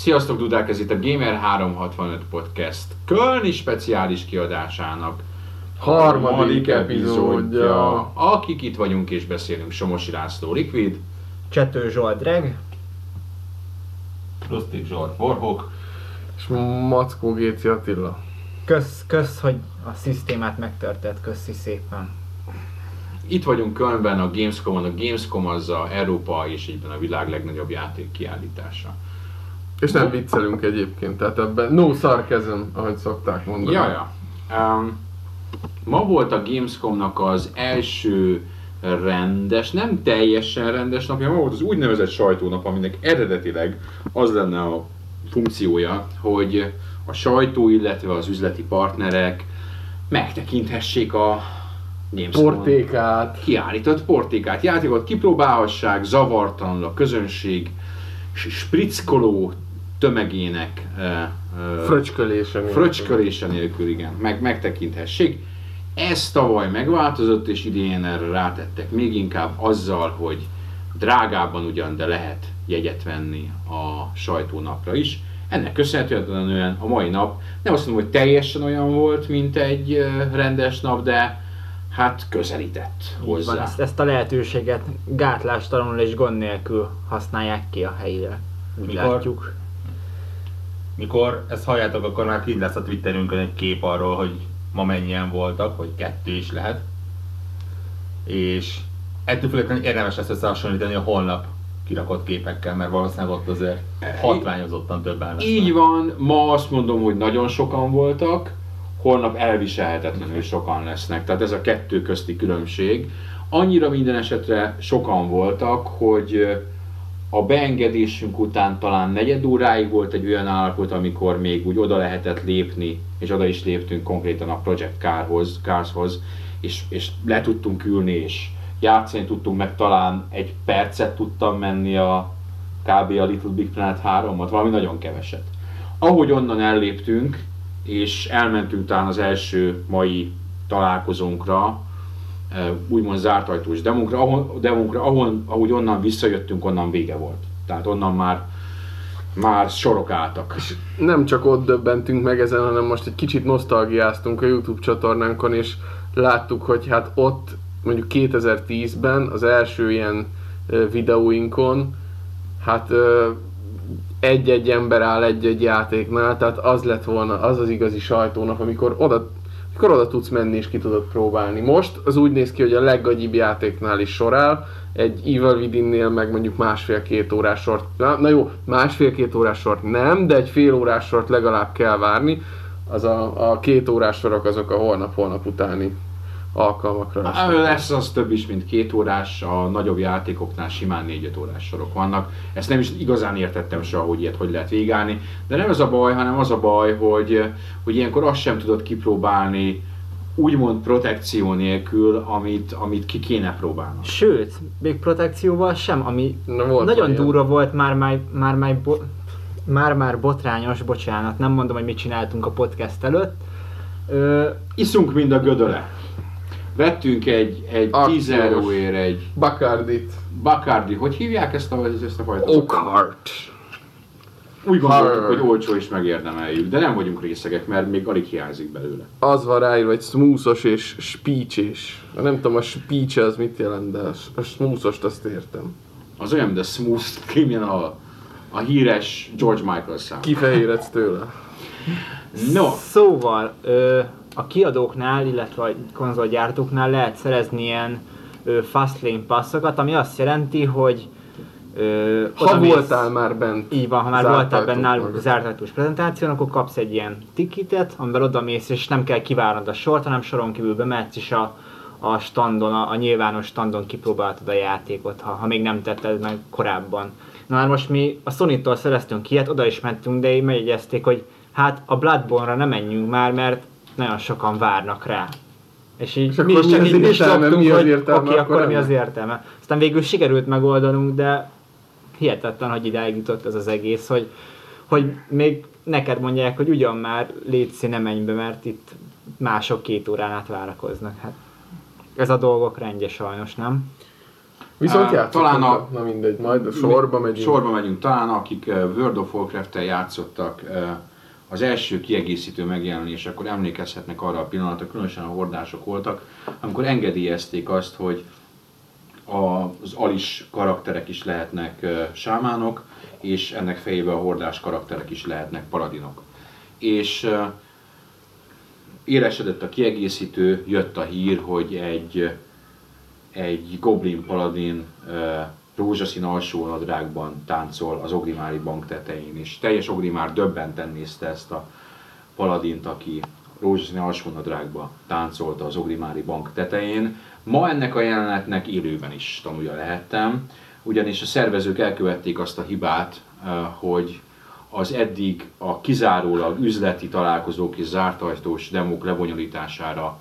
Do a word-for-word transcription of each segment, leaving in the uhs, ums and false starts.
Sziasztok, dudák! Ez itt a Gamer háromszázhatvanöt Podcast kölni speciális kiadásának harmadik, harmadik epizódja. Akik itt vagyunk és beszélünk, Somosi László, Liquid, Csető Zsolt, Dreg, Prostik Zsor, Borhok és Maccogéci Attila. Kösz, kösz, hogy a szisztémát megtörtett, köszi szépen. Itt vagyunk Kölnben, a Gamescomon. A Gamescom az a Európa és egyben a világ legnagyobb játék kiállítása. És nem viccelünk egyébként, tehát ebben no sarcasm, ahogy szokták mondani. Jaja. Um, ma volt a Gamescomnak az első rendes, nem teljesen rendes napja, ma volt az úgynevezett sajtónap, aminek eredetileg az lenne a funkciója, hogy a sajtó, illetve az üzleti partnerek megtekinthessék a Gamescom portékát. Kiállított portékát, játékot kipróbálhassák, zavartalanul a közönség sprickoló tömegének uh, fröcskölése nélkül. fröcskölése nélkül, igen, meg, megtekinthessék. Ez tavaly megváltozott, és idén erre rátettek még inkább azzal, hogy drágában ugyan, de lehet jegyet venni a sajtónapra is. Ennek köszönhetően a mai nap, nem azt mondom, hogy teljesen olyan volt, mint egy rendes nap, de hát közelített hozzá. Van, ezt, ezt a lehetőséget gátlástalanul és gond nélkül használják ki a helyileg. Úgy mikor, látjuk. Mikor ezt halljátok, akkor már így lesz a Twitterünkön egy kép arról, hogy ma mennyien voltak, hogy kettő is lehet. És ettől függetlenül érdemes lesz összehasonlítani a holnap kirakott képekkel, mert valószínűleg ott azért hatványozottan többen lesznek. Így van, ma azt mondom, hogy nagyon sokan voltak. Holnap elviselhetetlenül sokan lesznek. Tehát ez a kettő közti különbség. Annyira minden esetre sokan voltak, hogy a beengedésünk után talán negyed óráig volt egy olyan állapot, amikor még úgy oda lehetett lépni, és oda is léptünk konkrétan a Project Carhoz, Carshoz, és, és le tudtunk ülni, és játszani tudtunk, meg talán egy percet tudtam menni a kb. A Little Big Planet hármat, valami nagyon keveset. Ahogy onnan elléptünk, és elmentünk talán az első mai találkozónkra, úgymond zárt ajtós demunkra, ahol, demunkra ahol, ahogy onnan visszajöttünk, onnan vége volt. Tehát onnan már, már sorok álltak. És nem csak ott döbbentünk meg ezen, hanem most egy kicsit nosztalgiáztunk a YouTube csatornánkon, és láttuk, hogy hát ott mondjuk kétezer-tízben az első ilyen videóinkon, hát egy-egy ember áll egy-egy játéknál, tehát az lett volna az az igazi sajtónap, amikor oda, amikor oda tudsz menni és ki tudod próbálni. Most az úgy néz ki, hogy a leggagyibb játéknál is sor áll, egy Evil Within-nél meg mondjuk másfél-két órás sort, na, na jó, másfél-két órás sort nem, de egy fél órás sort legalább kell várni, az a, a két órás sorok azok a holnap-holnap utáni alkalmakra lesz. Lesz az több is, mint két órás, a nagyobb játékoknál simán négy-öt órás sorok vannak. Ezt nem is igazán értettem se, hogy ilyet hogy lehet végigálni, de nem ez a baj, hanem az a baj, hogy, hogy ilyenkor azt sem tudod kipróbálni úgymond protekció nélkül, amit, amit ki kéne próbálni. Sőt, még protekcióval sem, ami Na, volt nagyon durva volt már már, már, már, bo, már már botrányos, bocsánat, nem mondom, hogy mit csináltunk a podcast előtt. Ö, Iszunk mind a gödöle. Vettünk egy, egy tíz euróért egy... Bacardit. Bacardi. Hogy hívják ezt a, ezt a fajta? Okart. Úgy gondoltuk, hogy olcsó és megérdemeljük, de nem vagyunk részegek, mert még alig hiányzik belőle. Az van ráírva, hogy smoothos és speech-es. Nem tudom, a speech az mit jelent, de a smooth-ost azt értem. Az olyan, de smooth criminal. A híres George Michael szám. Kifehéredsz tőle. No. Szóval... Ö... A kiadóknál, illetve a konzolgyártóknál lehet szerezni ilyen ö, fast lane passzokat, ami azt jelenti, hogy ö, ha voltál mész, már bent, így van, ha már voltál bent náluk zárt ajtós prezentáción, akkor kapsz egy ilyen tikitet, amivel odamész, és nem kell kivárnod a sort, hanem soron kívül bemehetsz, és a, a standon, a, a nyilvános standon kipróbáltad a játékot, ha, ha még nem tetted meg korábban. Na már most mi a Sony-tól szereztünk ilyet, oda is mentünk, de így megjegyezték, hogy hát a Bloodborne-ra ne menjünk már, mert nagyon sokan várnak rá. És így és mi is csak így szoktunk, hogy oké, okay, akkor mi az értelme. Aztán végül sikerült megoldanunk, de hihetetlen, hogy idáig jutott ez az egész, hogy, hogy még neked mondják, hogy ugyan már létszí, ne menj be, mert itt mások két órán át várakoznak. Hát ez a dolgok rendje sajnos, nem? Viszont játszottunk, talán a, na mindegy, majd a sorba megyünk. Sorba megyünk, talán akik World of Warcraft-tel játszottak az első kiegészítő megjelenés, akkor emlékezhetnek arra a pillanatra, különösen a hordások voltak, amikor engedélyezték azt, hogy az alis karakterek is lehetnek sámánok, és ennek fejében a hordás karakterek is lehetnek paladinok. És élesedett a kiegészítő, jött a hír, hogy egy, egy goblin paladin rózsaszín alsónadrágban táncol az ogrimári bank tetején, és teljes Ogrimár döbbenten nézte ezt a paladint, aki rózsaszín alsónadrágba táncolta az Ogrimári bank tetején. Ma ennek a jelenetnek élőben is tanulja lehettem, ugyanis a szervezők elkövették azt a hibát, hogy az eddig a kizárólag üzleti találkozók és zártajtós demók lebonyolítására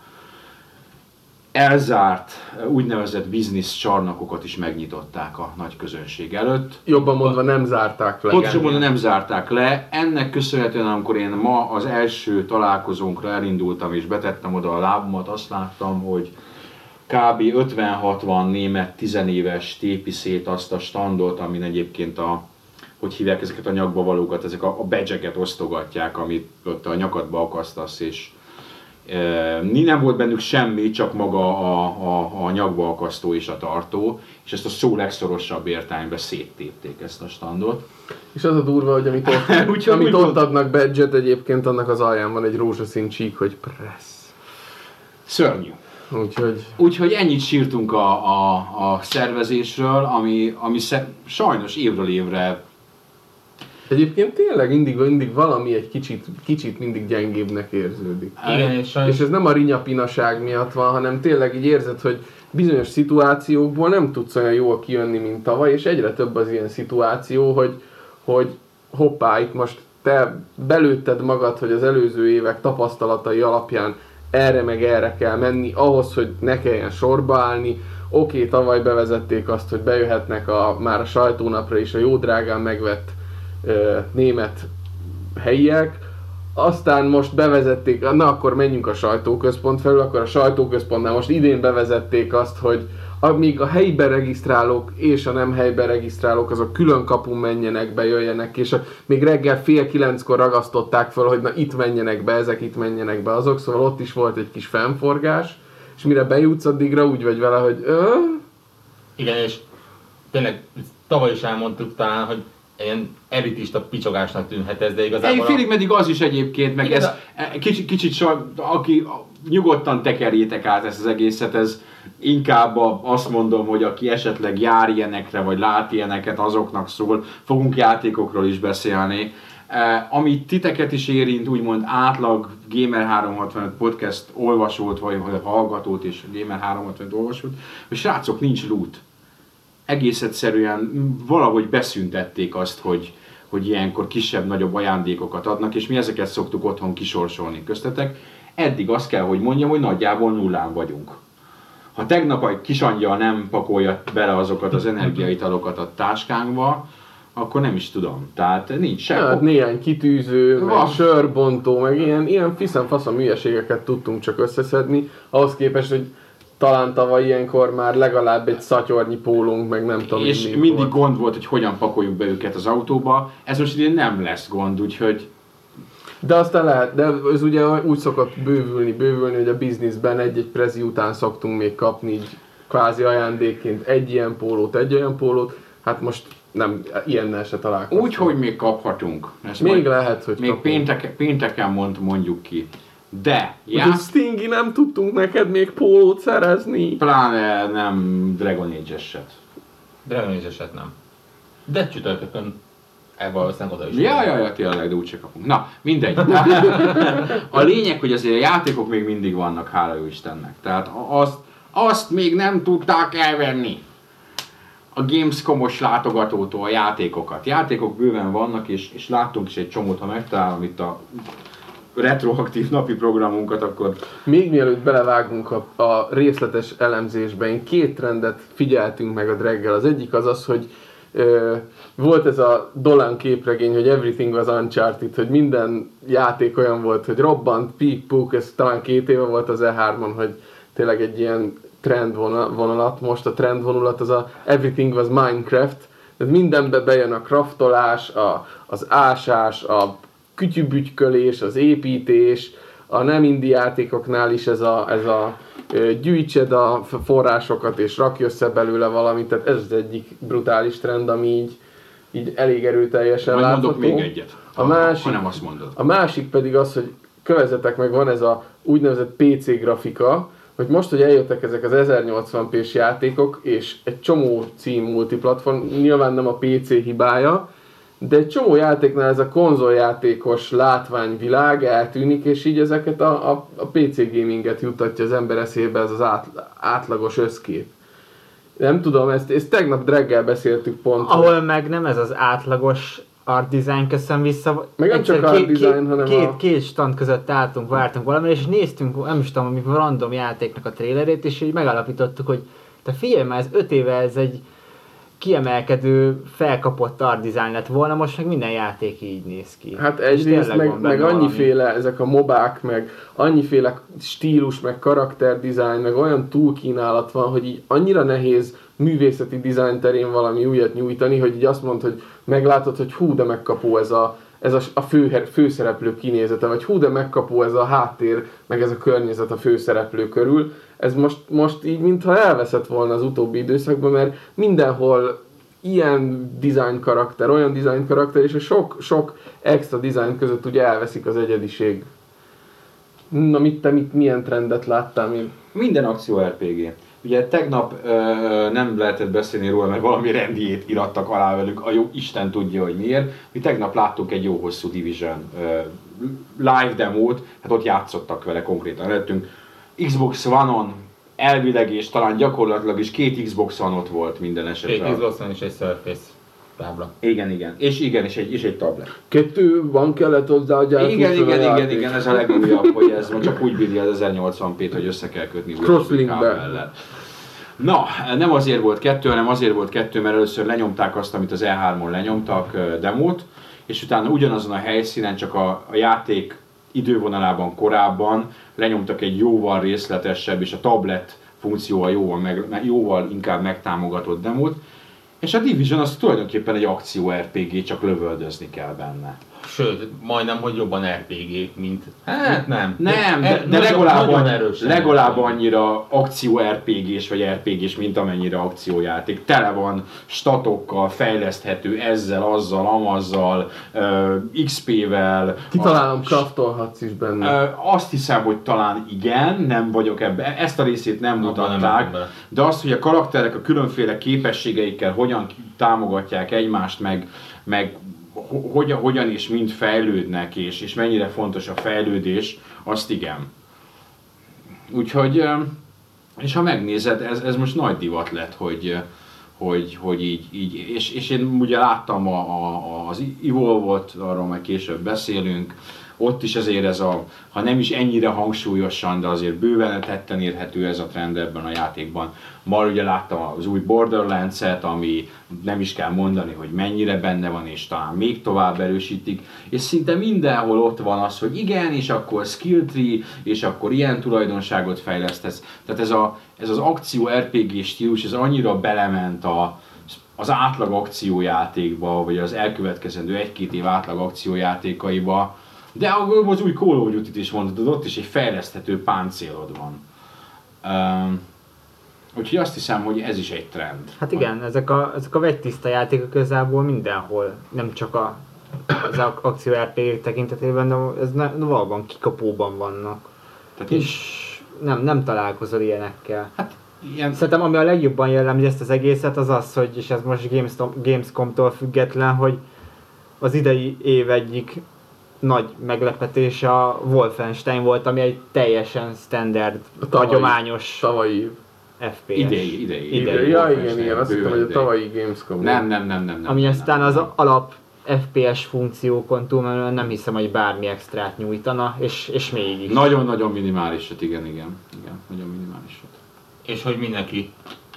elzárt úgynevezett biznisz csarnokokat is megnyitották a nagy közönség előtt. Jobban mondva, nem zárták le. Pontosabban mondva, nem zárták le. Ennek köszönhetően, amikor én ma az első találkozónkra elindultam és betettem oda a lábamat, azt láttam, hogy kb. ötven-hatvan német tizenéves tépi szét azt a standot, amin egyébként a, hogy hívják ezeket a nyakba valókat, ezek a, a badge-eket osztogatják, amit ott a nyakadba akasztasz, és E, nem volt bennük semmi, csak maga a, a, a nyakba akasztó és a tartó, és ezt a szó legszorosabb értelemben széttépték ezt a standot. És az a durva, hogy amit ott, úgy, amit úgy ott volt... adnak badge-et, egyébként annak az alján van egy rózsaszín csík, hogy press. Szörnyű. Úgyhogy, Úgyhogy ennyit sírtunk a, a, a szervezésről, ami, ami sze... sajnos évről évre. Egyébként tényleg mindig, mindig valami egy kicsit, kicsit mindig gyengébbnek érződik. Igen, és, és ez nem a rinyapinaság miatt van, hanem tényleg így érzed, hogy bizonyos szituációkból nem tudsz olyan jól kijönni, mint tavaly, és egyre több az ilyen szituáció, hogy, hogy hoppá, itt most te belőtted magad, hogy az előző évek tapasztalatai alapján erre meg erre kell menni, ahhoz, hogy ne kelljen sorba állni. Oké, okay, tavaly bevezették azt, hogy bejöhetnek a, már a sajtónapra is a jó drágán megvett német helyiek, aztán most bevezették, na akkor menjünk a sajtóközpont felül, akkor a sajtóközpontnál most idén bevezették azt, hogy amíg a helyben regisztrálók és a nem helyben regisztrálók, azok külön kapun menjenek be, jöjjenek, és a, még reggel fél kilenckor ragasztották fel, hogy na itt menjenek be ezek, itt menjenek be azok, szóval ott is volt egy kis fennforgás, és mire bejutsz addigra, úgy vagy vele, hogy ö? Igen, és tényleg tavaly is elmondtuk talán, hogy ilyen elitista picsogásnak tűnhet ez, de igazából... Egy félig meddig az is egyébként, meg igaz, ez a... kicsit, kicsit saj, aki nyugodtan tekerjétek át ezt az egészet, ez inkább a, azt mondom, hogy aki esetleg jár ilyenekre, vagy lát ilyeneket, azoknak szól, fogunk játékokról is beszélni. E, ami titeket is érint, úgymond átlag Gamer háromszázhatvanöt podcast olvasót, vagy hallgatót és Gamer háromszázhatvanöt olvasót, és srácok, nincs loot. Egész egyszerűen valahogy beszüntették azt, hogy, hogy ilyenkor kisebb-nagyobb ajándékokat adnak, és mi ezeket szoktuk otthon kisorsolni köztetek. Eddig azt kell, hogy mondjam, hogy nagyjából nullán vagyunk. Ha tegnap a kis angyal nem pakolja bele azokat az energiaitalokat a táskánkba, akkor nem is tudom. Tehát nincs semmi. Hát néhány kitűző, meg sörbontó, meg ilyen, ilyen fiszen-faszom hülyeségeket tudtunk csak összeszedni, ahhoz képest, hogy talán tavaly ilyenkor már legalább egy szatyornyi pólónk, meg nem tudom. És mindig volt. Gond volt, hogy hogyan pakoljuk be őket az autóba. Ez most idén nem lesz gond, úgyhogy... De aztán lehet, de ez ugye úgy szokott bővülni, bővülni, hogy a bizniszben egy-egy prezi után szoktunk még kapni így kvázi ajándékként egy ilyen pólót, egy olyan pólót. Hát most nem, ilyennel se találkoztunk. Úgyhogy még kaphatunk. Ezt még lehet, hogy még pénteke, pénteken mond, mondjuk ki. De, ja. Stingy, nem tudtunk neked még pólót szerezni. Pláne nem Dragon Age-eset. Dragon Age-eset nem. De csütörtökön elvalószínűleg oda is. Ja, ja, ja, tényleg, de úgyse kapunk. Na, mindegy. A lényeg, hogy azért a játékok még mindig vannak, hála jó Istennek. Tehát azt, azt még nem tudták elvenni a Gamescom-os látogatótól a játékokat. Játékok bőven vannak, és, és láttunk is egy csomót, ha megtalálom itt a... retroaktív napi programunkat, akkor... Még mielőtt belevágunk a, a részletes elemzésbe, én két trendet figyeltünk meg a Dreggel. Az egyik az az, hogy ö, volt ez a Dolan képregény, hogy Everything was Uncharted, hogy minden játék olyan volt, hogy robbant, pík, puk, ez talán két éve volt az E hármon, hogy tényleg egy ilyen trendvonalat, most a trendvonulat az a everything was Minecraft, tehát mindenbe bejön a craftolás, a, az ásás, a kütyübütykölés, az építés, a nem indie játékoknál is ez a, ez a gyűjtsed a forrásokat és rakj össze belőle valamit, tehát ez az egyik brutális trend, ami így, így elég erőteljesen majd látható. Mondok még egyet, a ha, másik, ha nem azt mondod. A másik pedig az, hogy kövezetek meg, van ez a úgynevezett pé cé grafika, hogy most, hogy eljöttek ezek az ezernyolcvan pés játékok, és egy csomó cím multiplatform, nyilván nem a pé cé hibája, de egy csomó játéknál ez a konzoljátékos látványvilág eltűnik, és így ezeket a, a, a pé cé gaminget juttatja az ember eszébe, ez az át, átlagos összkép. Nem tudom, ezt, ezt tegnap Dreggel beszéltük pont. Ahol hogy... meg nem ez az átlagos art design, köszön vissza. Meg nem csak art design, két, hanem két, a... két stand között álltunk, vártunk valamire, és néztünk, nem is tudom, amikor random játéknak a trailerét, és így megalapítottuk, hogy te figyelj már, ez öt éve ez egy kiemelkedő, felkapott art design lett volna, most meg minden játék így néz ki. Hát egyrészt meg, meg annyiféle, valami. Ezek a mobák, meg annyiféle stílus, meg karakter design, meg olyan túlkínálat van, hogy így annyira nehéz művészeti design terén valami újat nyújtani, hogy így azt mondd, hogy meglátod, hogy hú, de megkapó ez a, ez a, a fő, főszereplő kinézete, vagy hú, de megkapó ez a háttér, meg ez a környezet a főszereplő körül. Ez most, most így, mintha elveszett volna az utóbbi időszakban, mert mindenhol ilyen design karakter, olyan design karakter, és a sok, sok extra design között ugye elveszik az egyediség. Na mit te, mit, milyen trendet láttál még? Minden akció er pé gé. Ugye tegnap ö, nem lehetett beszélni róla, mert valami rendjét irattak alá velük, a jó Isten tudja, hogy miért. Mi tegnap láttuk egy jó hosszú Division ö, live demót, hát ott játszottak vele konkrétan lettünk. Xbox One-on elvileg és talán gyakorlatilag is két Xbox One ott volt minden esetben. Két Xbox One és egy Surface tábla. Igen, igen. És igen, és egy, és egy tablet. Kettő van kellett hozzá, hogy elfúszol. Igen, igen, igen, igen, ez a legújabb, hogy ez van. Csak úgy bírja az ezernyolcvan pét, hogy össze kell kötni. Crosslinkben. Na, nem azért volt kettő, hanem azért volt kettő, mert először lenyomták azt, amit az E hármon lenyomtak, demót, és utána ugyanazon a helyszínen, csak a, a játék idővonalában korábban lenyomtak egy jóval részletesebb, és a tablet funkcióval jóval, meg, jóval inkább megtámogatott demót, és a Division az tulajdonképpen egy akció er pé gé, csak lövöldözni kell benne. Sőt, majdnem, hogy jobban er pé gé, mint... Hát nem. Nem, de, de legalább, annyi, legalább annyira akció er pé gés vagy er pé gés, mint amennyire akciójáték. Tele van statokkal, fejleszthető ezzel, azzal, amazzal, uh, iksz pé-vel. Kitalálom, kraftolhatsz is benne. Uh, azt hiszem, hogy talán igen, nem vagyok ebben. Ezt a részét nem mutatták, no, de azt, hogy a karakterek a különféle képességeikkel hogyan támogatják egymást, meg... meg Hogyan, hogyan és mind fejlődnek, és, és mennyire fontos a fejlődés, azt igen. Úgyhogy, és ha megnézed, ez, ez most nagy divat lett, hogy, hogy, hogy így, így és, és én ugye láttam a, a, az EVOLVE-ot, arról majd később beszélünk, ott is azért ez a, ha nem is ennyire hangsúlyosan, de azért bőven tetten érhető ez a trend ebben a játékban. Ma ugye láttam az új Borderlands-et, ami nem is kell mondani, hogy mennyire benne van, és talán még tovább erősítik, és szinte mindenhol ott van az, hogy igen, és akkor skill tree, és akkor ilyen tulajdonságot fejlesztesz. Tehát ez, a, ez az akció er pé gé stílus, ez annyira belement a, az átlag akciójátékba, vagy az elkövetkezendő egy-két év átlag akciójátékaiba. De az új Call of Duty-t is mondhatod, ott is egy fejleszthető páncélod van. Um, úgyhogy azt hiszem, hogy ez is egy trend. Hát igen, ezek a, ezek a vegytiszta játékok igazából mindenhol, nem csak a, az akció er pé gé tekintetében, de ez ne, valóban kikapóban vannak. Tehát és így... nem, nem találkozol ilyenekkel. Hát, ilyen... Szerintem ami a legjobban jellemzi ezt az egészet, az az, hogy, és ez most Gamescom-tól független, hogy az idei év egyik nagy meglepetés a Wolfenstein volt, ami egy teljesen standard, tavalyi, hagyományos tavalyi ef pé es. Idei, idei. idei ja, igen, igen, azt hiszem, hogy a tavalyi Gamescom. Nem, nem, nem, nem. nem ami nem, aztán nem, az nem. alap ef pé es funkciókon túlmenően nem hiszem, hogy bármi extrát nyújtana, és, és mégis. Nagyon-nagyon minimálisat, igen, igen. Igen, nagyon minimálisat. És hogy mindenki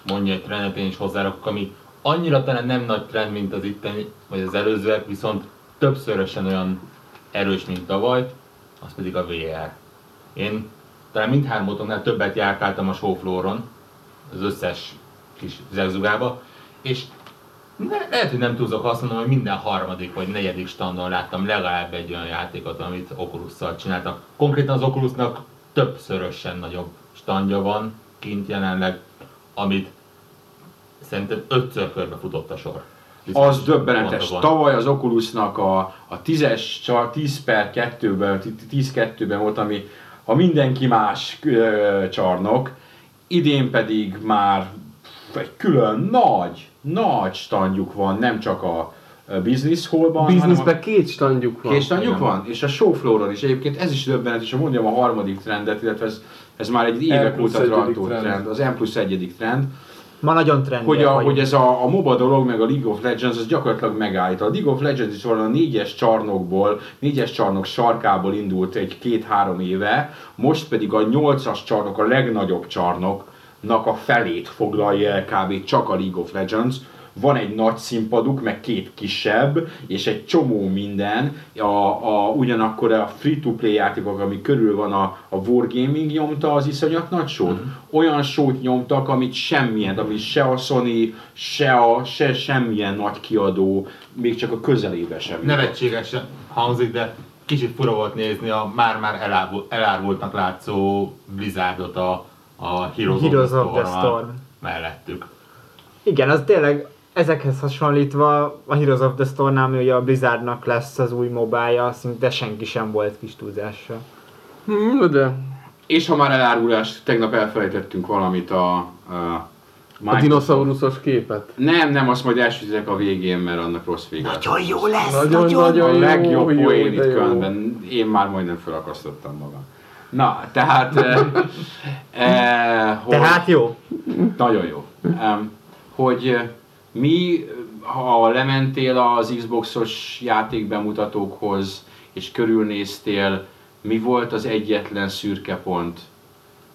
mondja egy trendet, én is hozzárakok, ami annyira talán nem nagy trend, mint az itteni, vagy az előzőek, viszont többszörösen olyan erős, mint tavaly, az pedig a vé er. Én talán mindhármótoknál többet járkáltam a showflooron, az összes kis zegzugába, és ne, lehet, hogy nem túlzok azt mondom, hogy minden harmadik vagy negyedik standon láttam legalább egy olyan játékot, amit Oculusszal csináltak. Konkrétan az Oculusznak többszörösen nagyobb standja van kint jelenleg, amit szerintem ötször körbe futott a sor. Biztos az döbbenetes. Tavaly az Oculusnak a, a tíz per kettőben volt, ami a mindenki más ö, csarnok, idén pedig már egy külön nagy, nagy standjuk van, nem csak a business hallban. Businessben a... két standjuk van. Két standjuk igen. van, és a showfloor-on is. Egyébként ez is döbbenetes, mondjam a harmadik trendet, illetve ez, ez már egy évek óta tartó trend, az M plusz egyedik trend. Ma nagyon trend. Hogy, a, hogy ez a, a MOBA dolog, meg a League of Legends, az gyakorlatilag megállít. A League of Legends is valahol a négyes csarnokból, négyes csarnok sarkából indult egy két-három éve, most pedig a nyolcas csarnok, a legnagyobb csarnoknak a felét foglalja el kb. Csak a League of Legends. Van egy nagy színpaduk, meg két kisebb, és egy csomó minden. A, a, ugyanakkor a free-to-play játékok, ami körül van, a, a Wargaming nyomta az iszonyat nagy sót. Mm-hmm. Olyan sót nyomtak, amit semmilyen, ami se a Sony, se, a, se semmilyen nagy kiadó, még csak a közelébe sem. Nevetségesen hangzik, de kicsit fura volt nézni a már-már elárvultnak látszó Blizzardot a, a Heroes, Heroes of the Storm mellettük. Igen, az tényleg... Ezekhez hasonlítva a Heroes of the Storm-nál, ugye a Blizzardnak lesz az új mobája, szinte senki sem volt kis túlzással. Hmm, de... És ha már elárulás, tegnap elfelejtettünk valamit a... A, Microsoft... a dinoszauruszos képet? Nem, nem, azt majd elsütizek a végén, mert annak rossz vége. Nagyon jó lesz! Nagyon, nagyon, nagyon jó, legjobb jó, poén itt különben. Én már majdnem felakasztottam magam. Na, tehát... eh, eh, hogy... Tehát jó? Nagyon jó. Eh, hogy... Mi, ha lementél az Xboxos játékbemutatókhoz, és körülnéztél, mi volt az egyetlen szürke pont?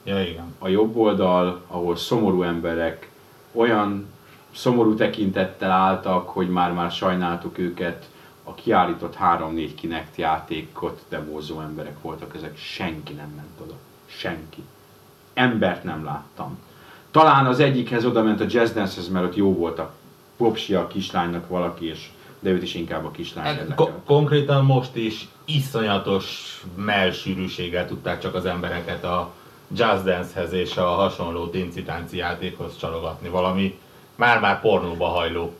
Ja, igen. A jobb oldal, ahol szomorú emberek olyan szomorú tekintettel álltak, hogy már-már sajnáltuk őket, a kiállított három-négy Kinect játékot demózó emberek voltak, ezek senki nem ment oda. Senki. Embert nem láttam. Talán az egyikhez oda ment a Jazz Dance-hez, mert ott jó volt a popsia a kislánynak valaki, és de őt is inkább a kislány érdekelt. Kon- konkrétan most is iszonyatos mellsűrűséggel tudták csak az embereket a Jazz Dance-hez és a hasonló tinci-tánci játékhoz csalogatni valami már-már pornóba hajló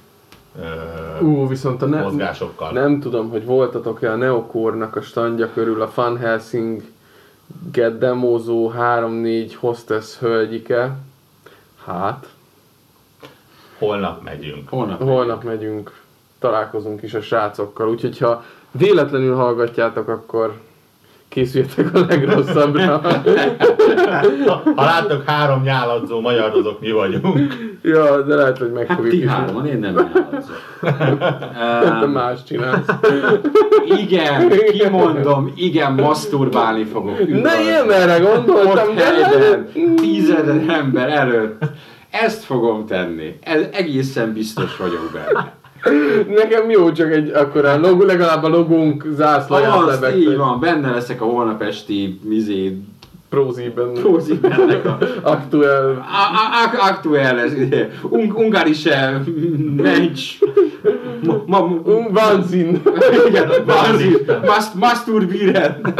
ö- Ú, viszont a ne- mozgásokkal. Nem tudom, hogy voltatok-e a Neocore-nak a standja körül a Van Helsing-et demózó három-négy hostess hölgyike. Hát... Holnap megyünk. Holnap megyünk. Holnap megyünk. Találkozunk is a srácokkal, úgyhogy ha véletlenül hallgatjátok, akkor készüljetek a legrosszabbra. ha, ha láttok három nyáladzó magyar, azok mi vagyunk. Ja, de lehet, hogy meg fogjuk is. Hát ti hárman, én nem nyáladzok. Te más csinálsz. Igen, kimondom, igen, maszturbálni fogok. Ne ilyen erre gondoltam. Ott helyben, tízeden ember előtt. Ezt fogom tenni. Ez egészen biztos vagyok benne. Nekem jó, csak egy akkorán logó, legalább a logónk zászlaját lebegtek. Így van, benne leszek a holnap esti mizé... Próziben. Próziben. Aktuel. Aktuel lesz. Ungarische mensch. Wahnsinn. Igen, Wahnsinn. Masturbieren.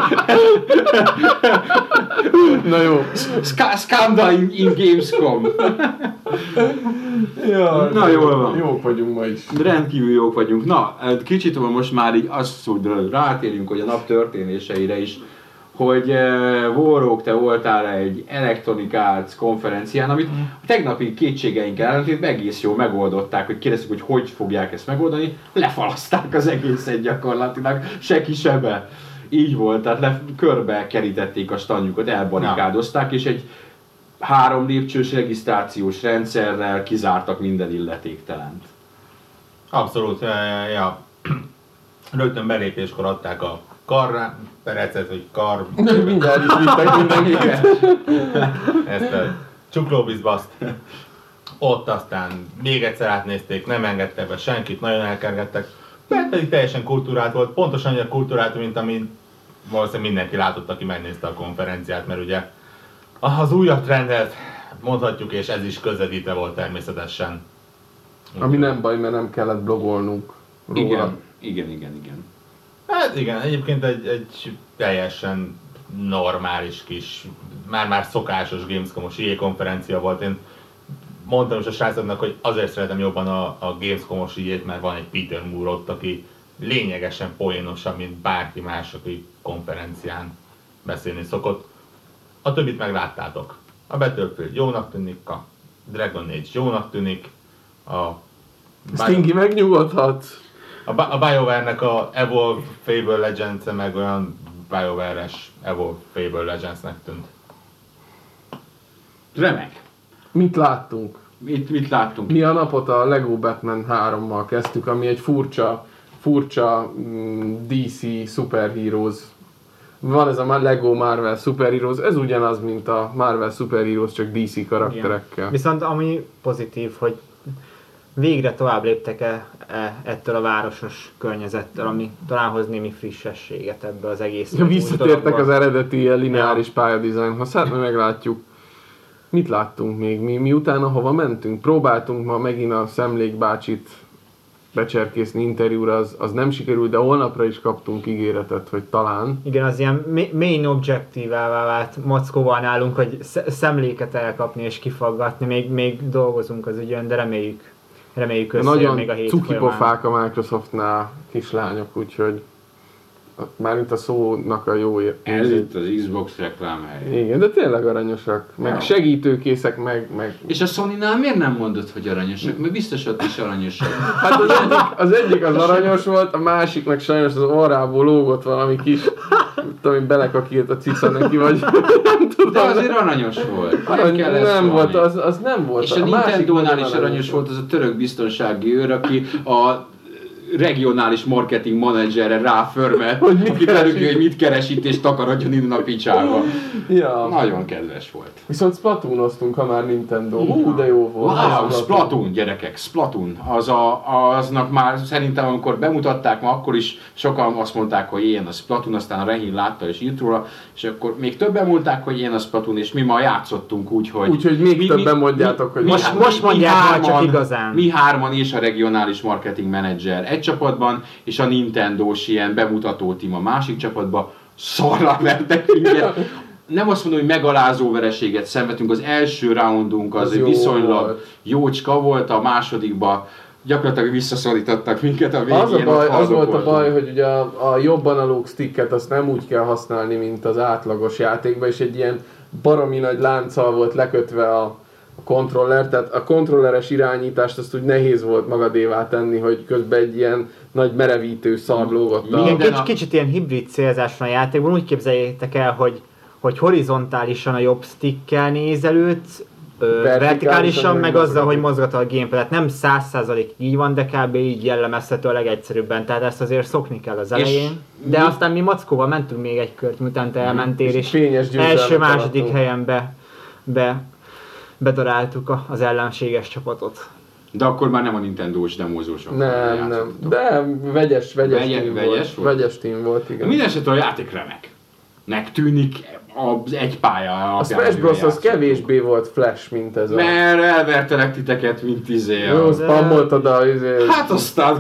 Na jó. Skandal in Gamescom. Ja, na jól van. Jók vagyunk ma is. Rendkívül jók vagyunk. Na, kicsit most már így azt rátérjünk, hogy a nap történéseire is, hogy Warhawk, te voltál egy Electronic Arts konferencián, amit a tegnapi kétségeinkkel ellentétben egész jól megoldották, hogy kérdeztük, hogy hogy fogják ezt megoldani, lefalaszták az egészet gyakorlatilag, se kisebbe. Így volt, tehát le, körbe kerítették a standjukat, elbarikádozták, és egy három lépcsős regisztrációs rendszerrel kizártak minden illetéktelent. Abszolút, ja, ja. Rögtön belépéskor adták a karra, perecet, hogy kar... Mindjárt is vittek mindenkiket. Ezt a csuklóbizbaszt. Ott aztán még egyszer átnézték, nem engedte be senkit, nagyon elkergettek. Mert pedig teljesen kultúrát volt, pontosan olyan kultúrát, mint amit valószínűleg mindenki látott, aki megnézte a konferenciát, mert ugye az újabb trendet mondhatjuk, és ez is közvetítve volt természetesen. Ami nem baj, mert nem kellett blogolnunk róla. Igen, igen, igen, igen. Hát igen, egyébként egy, egy teljesen normális kis, már-már szokásos Gamescom-os i á konferencia volt. Én mondtam is a srácoknak, hogy azért szeretem jobban a, a Gamescom-os i á-t, mert van egy Peter Moore ott, aki lényegesen poénosabb, mint bárki más, aki konferencián beszélni szokott. A többit megláttátok. A Battlefield jónak tűnik, a Dragon Age jónak tűnik, a... Stingy Bio... megnyugodhat! A, ba- a BioWare-nek a EVOLVE Fable Legends-e meg olyan BioWare-es EVOLVE Fable Legends-nek tűnt. Remek! Mit láttunk? Mit, mit láttunk? Mi a napot a LEGO Batman hárommal kezdtük, ami egy furcsa, furcsa mm, dé cé Superheroes. Van ez a LEGO Marvel Superheroes, ez ugyanaz, mint a Marvel Superheroes, csak dé cé karakterekkel. Igen. Viszont ami pozitív, hogy végre tovább léptek e, e, ettől a városos környezettől, ami talán hoz némi frissességet ebből az egész. Ja, visszatértek az eredeti lineáris pályadizájnhoz, hát mi meglátjuk. Mit láttunk még? Mi, mi utána hova mentünk? Próbáltunk ma megint a Szemlék bácsit becserkészni interjúra, az, az nem sikerült, de holnapra is kaptunk ígéretet, hogy talán. Igen, az ilyen main objective-ává vált mackóval nálunk, hogy szemléket elkapni és kifaggatni, még, még dolgozunk az ügyön, de reméljük. Reméljük összejön még a hét folyamán. Nagyon cukipofák a Microsoftnál kislányok, úgyhogy mármint a szónak a jó értelme. Ez itt az Xbox reklám helye. Igen, de tényleg aranyosak, meg ja. segítőkészek, meg, meg... És a Sony-nál miért nem mondod, hogy aranyosak? Mert biztos ott is aranyosak. Hát az egyik, az egyik az aranyos volt, a másik meg sajnos az orrából lógott valami kis... Tudom én, belekakilt a cica neki, vagy nem tudom. De azért aranyos volt. Arany, nem nem volt, az, az nem volt. És a, a Nintendo-nál is aranyos volt az a török biztonsági őr, aki a... regionális marketing managerre ráförmel, hogy mit keresi, hogy mit keresít és takarodjon innen a picsába. Ja. Nagyon kedves volt. Viszont Splatoonoztunk, ha már Nintendo. Ja. Hú, de jó volt. Wow, Splatoon. Splatoon, gyerekek, Splatoon. Az a, aznak már szerintem, amikor bemutatták, ma akkor is sokan azt mondták, hogy ilyen a Splatoon, aztán a Rehin látta és írt róla, és akkor még többen mondták, hogy ilyen a Splatoon, és mi ma játszottunk úgy, hogy... Úgyhogy még mi, többen mi, mondjátok, hogy... Mi, most, mi, most mondják mi hárman, csak igazán. Mi hárman és a regionális marketing manager egy csapatban, és a Nintendós ilyen bemutató tím a másik csapatban szarra mentek minket. Nem azt mondom, hogy megalázó vereséget szenvedtünk, az első roundunk az, az jó viszonylag volt. Jócska volt, a másodikban gyakorlatilag visszaszorítottak minket a végén. Az, a baj, az volt a baj, hogy ugye a, a jobb analóg sticket azt nem úgy kell használni, mint az átlagos játékban, és egy ilyen baromi nagy lánccal volt lekötve a a kontroller, tehát a kontrolleres irányítást azt úgy nehéz volt magadévá tenni, hogy közben egy ilyen nagy merevítő szar lógott. Igen, kicsit, kicsit ilyen hibrid célzás van a játékban, úgy képzeljétek el, hogy, hogy horizontálisan a jobb stickkel nézelődsz, vertikálisan, vertikálisan meg azzal, hogy mozgatod a gamepadet. Nem száz százalék így van, de kb. Így jellemezhető a legegyszerűbben, tehát ezt azért szokni kell az elején. De mi? Aztán mi mackóval mentünk még egy kört, miután te elmentél, és, és első-második helyen be, be bedaráltuk az ellenséges csapatot. De akkor már nem a Nintendós demózósok. Nem, nem. De vegyes, vegyes, Vegye, tím vegyes volt. volt. Vegyes tím volt, igen. Mindenesetre a játék remek. Nek tűnik az egy pálya. A Smash Bros. Az kevésbé volt flash, mint ez a... Mert elvertelek titeket, mint izé. Jó, spammoltad a izé... Hát aztán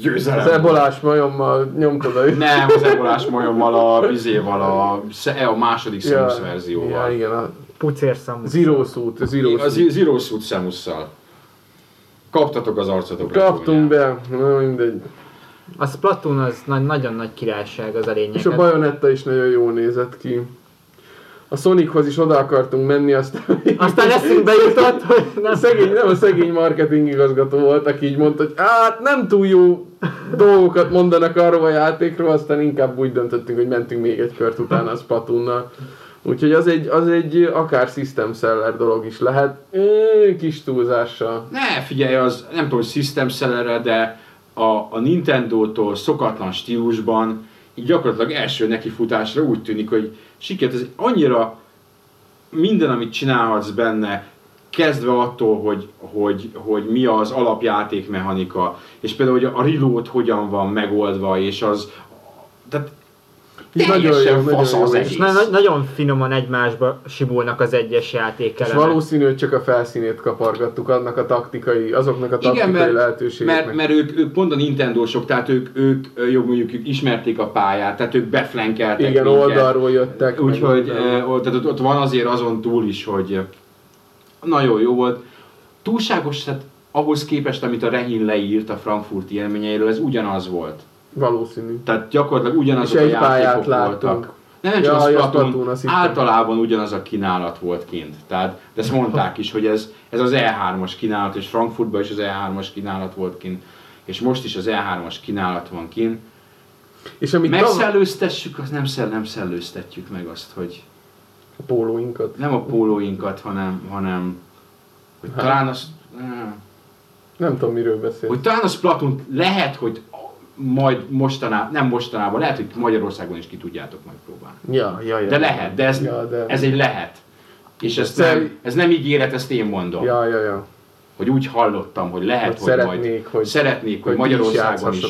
győzelem. Az ebolás majommal nyomtad a... Nem, az ebolás majommal a izéval, a, a második Samus verzióval. Ja, igen, a... Pucér Samus. Zero Suit. Zero Suit Samusszal. Kaptatok az arcotokra. Kaptunk be, na mindegy. A Splatoon az nagy, nagyon nagy királyság, az a lényeg. És a Bayonetta is nagyon jól nézett ki. A Sonichoz is oda akartunk menni, aztán... Aztán eszünkbe jutott, hogy nem. Szegény, nem a szegény marketing igazgató volt, aki így mondta, hogy hát nem túl jó dolgokat mondanak arról a játékról, aztán inkább úgy döntöttünk, hogy mentünk még egy kört utána a Splatoonnal. Úgyhogy az egy, az egy akár system seller dolog is lehet, Éh, kis túlzással. Ne, figyelj, az nem tudom, hogy system seller-re, de a, a Nintendótól szokatlan stílusban így gyakorlatilag első nekifutásra úgy tűnik, hogy sikert, ez annyira minden, amit csinálhatsz benne, kezdve attól, hogy, hogy, hogy mi az alapjátékmechanika, és például, hogy a reload hogyan van megoldva, és az... Tehát teljesen fasz az egész. Na, nagyon finoman egymásba simulnak az egyes játékelemek. És valószínű, hogy csak a felszínét kapargattuk annak a taktikai, azoknak a taktikai igen, mert, lehetőségeknek. Mert, mert ők, ők pont a Nintendósok, tehát ők, ők jobb mondjuk ők ismerték a pályát, tehát ők beflankeltek. Igen, minket. Oldalról jöttek. Úgyhogy ott, ott van azért azon túl is, hogy nagyon jó volt. Túlságos, tehát ahhoz képest, amit a Rehin leírt a frankfurti élményeiről, ez ugyanaz volt. Valószínű. Tehát gyakorlatilag ugyanazok a játékok voltak. Nem csak ja, a Splatoon, általában ugyanaz a kínálat volt kint. Tehát, de ezt mondták is, hogy ez, ez az E hármas kínálat, és Frankfurtban is az E hármas kínálat volt kint. És most is az E hármas kínálat van kint. Megszellőztessük, az nem, szell, nem szellőztetjük meg azt, hogy... A pólóinkat? Nem a pólóinkat, hanem... hanem hogy hát. Talán az... Nem. nem tudom, miről beszélsz. Hogy talán a Splatoon lehet, hogy... majd mostanában, nem mostanában, lehet, hogy Magyarországon is ki tudjátok majd próbálni. Ja, ja, ja, de lehet, de ez, ja, de ez egy lehet. És ez, szer... nem, ez nem ígéret, ezt én mondom. Ja, ja, ja. Hogy úgy hallottam, hogy lehet, hogy, hogy szeretnék, majd, hogy, szeretnék, hogy, hogy Magyarországon is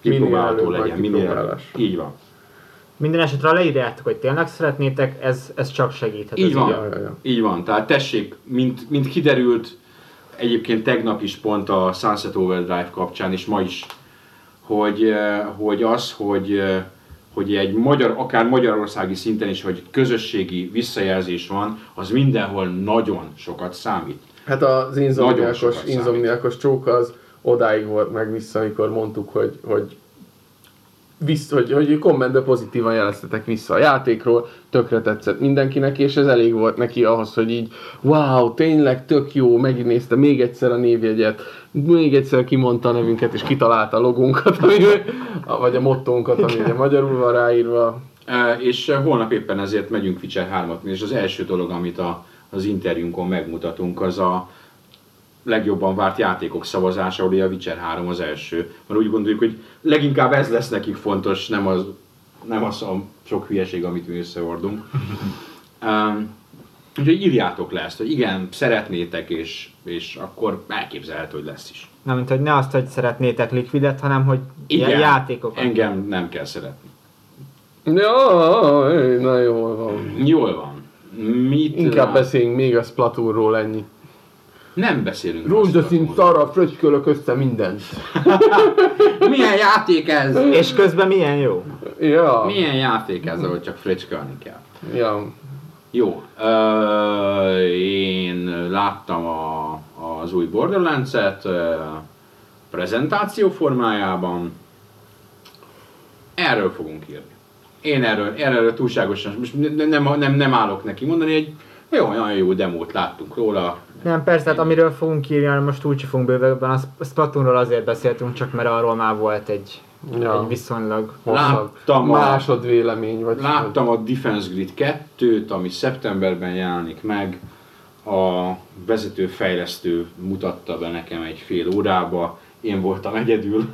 kipróbálható legyen. Minél így van. Minden esetre leírjátok, hogy tényleg szeretnétek, ez, ez csak segíthet. Így van, ja, ja, ja. Így van. Tehát tessék, mint, mint kiderült egyébként tegnap is pont a Sunset Overdrive kapcsán, és ma is Hogy, hogy az, hogy, hogy egy magyar, akár magyarországi szinten is, hogy közösségi visszajelzés van, az mindenhol nagyon sokat számít. Hát az inzomniákos csók az odáig volt meg vissza, amikor mondtuk, hogy, hogy, vissza, hogy, hogy kommentben pozitívan jeleztetek vissza a játékról, tökre tetszett mindenkinek, és ez elég volt neki ahhoz, hogy így wow, tényleg tök jó, megnézte még egyszer a névjegyet, még egyszer kimondta a nevünket, és kitalálta a logónkat, vagy a mottónkat, ami magyarul van ráírva. E, és holnap éppen ezért megyünk Witcher hármat, és az első dolog, amit a, az interjúnkon megmutatunk, az a legjobban várt játékok szavazása, ahol a Witcher három az első. Mert úgy gondoljuk, hogy leginkább ez lesz nekik fontos, nem az, nem az a sok hülyeség, amit mi összeordunk. Um, Úgyhogy írjátok le ezt, hogy igen, szeretnétek, és, és akkor elképzelhető, hogy lesz is. Na, mint hogy ne azt, hogy szeretnétek Liquidet, hanem hogy igen, játékokat. Engem nem kell szeretni. Jaj, na jól van. Jól van. Mit Inkább lát? Beszéljünk még a Splatoonról ennyit. Nem beszélünk. Rózsaszín szarra fröcskölök össze mindent. Milyen játék ez? És közben milyen jó. Ja. Milyen játék ez, ahol csak fröcskölni kell. Ja. Jó, uh, én láttam a, az új Borderlands-et uh, prezentáció formájában. Erről fogunk írni. Én erről, erről túlságosan, most nem, nem, nem állok neki mondani, egy jó, nagyon jó demót láttunk róla. Nem, persze, hát amiről fogunk írni, hanem most úgyse fogunk bővebben, a Splatoonról azért beszéltünk, csak mert arról már volt egy... Ja. Egy viszonylag láttam a, másodvélemény. Vagy láttam vagy. A Defense Grid kettőt, ami szeptemberben jelenik meg. A vezető fejlesztő mutatta be nekem egy fél órába. Én voltam egyedül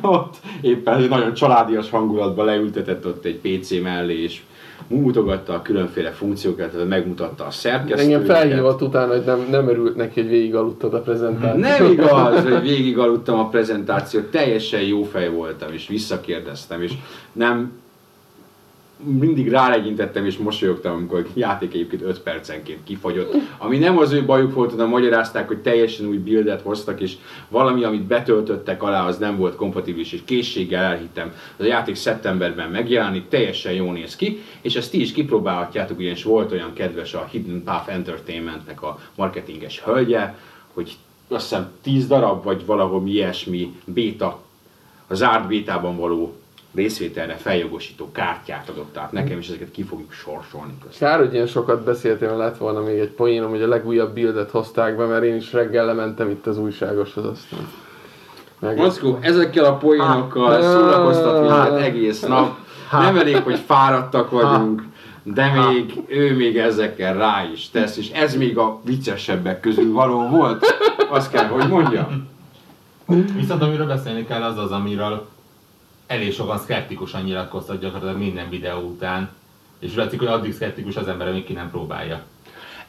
ott. Éppen nagyon családias hangulatban leültetett ott egy pé cé mellé, és mutogatta a különféle funkciókat, tehát megmutatta a szerkesztőket. Engem felhívott utána, hogy nem, nem örült neki, hogy végigaludtad a prezentációt. Nem igaz, hogy végigaludtam a prezentációt, teljesen jó fej voltam, és visszakérdeztem, és nem... Mindig rálegyintettem és mosolyogtam, amikor a játék egyébként öt percenként kifagyott. Ami nem az ő bajuk volt, hanem magyarázták, hogy teljesen új buildet hoztak, és valami, amit betöltöttek alá, az nem volt kompatibilis, és készséggel elhittem. Az a játék szeptemberben megjelenik, teljesen jól néz ki, és ezt ti is kipróbálhatjátok, ugyanis volt olyan kedves a Hidden Path Entertainmentnek a marketinges hölgye, hogy azt hiszem tíz darab, vagy valami ilyesmi béta, a zárt bétában való részvételre feljogosító kártyát adott át nekem, és ezeket ki fogjuk sorsolni közben. Kár, hogy ilyen sokat beszéltem, mert lett volna még egy poénom, hogy a legújabb buildet hozták be, mert én is reggel lementem itt az újságoshoz aztán. Mockó, ezekkel a poénokkal szórakoztat minket egész nap. Nem elég, hogy fáradtak vagyunk, de még ő még ezekkel rá is tesz, és ez még a viccesebbek közül való volt. Azt kell, hogy mondjam. Viszont amiről beszélni kell, az az, amiről elég sokan szkeptikusan nyilatkoztat gyakorlatilag minden videó után, és látszik, hogy addig szkeptikus az ember, amíg ki nem próbálja.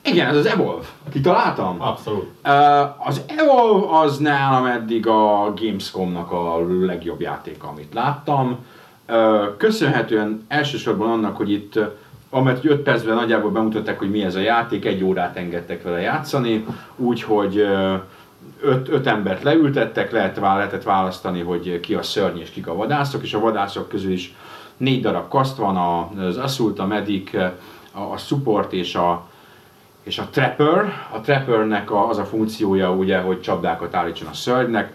Igen, ez az EVOLVE. Kitaláltam? Abszolút. Uh, az EVOLVE az nálam eddig a Gamescomnak a legjobb játéka, amit láttam. Köszönhetően elsősorban annak, hogy itt amert öt percben nagyjából bemutatták, hogy mi ez a játék, egy órát engedtek vele játszani, úgyhogy öt, öt embert leültettek, lehet, lehetett választani, hogy ki a szörny és kik a vadászok, és a vadászok közül is négy darab kaszt van, az Assault, a Medic, a Support és a, és a Trapper. A Trappernek az a funkciója, ugye, hogy csapdákat állítson a szörnynek.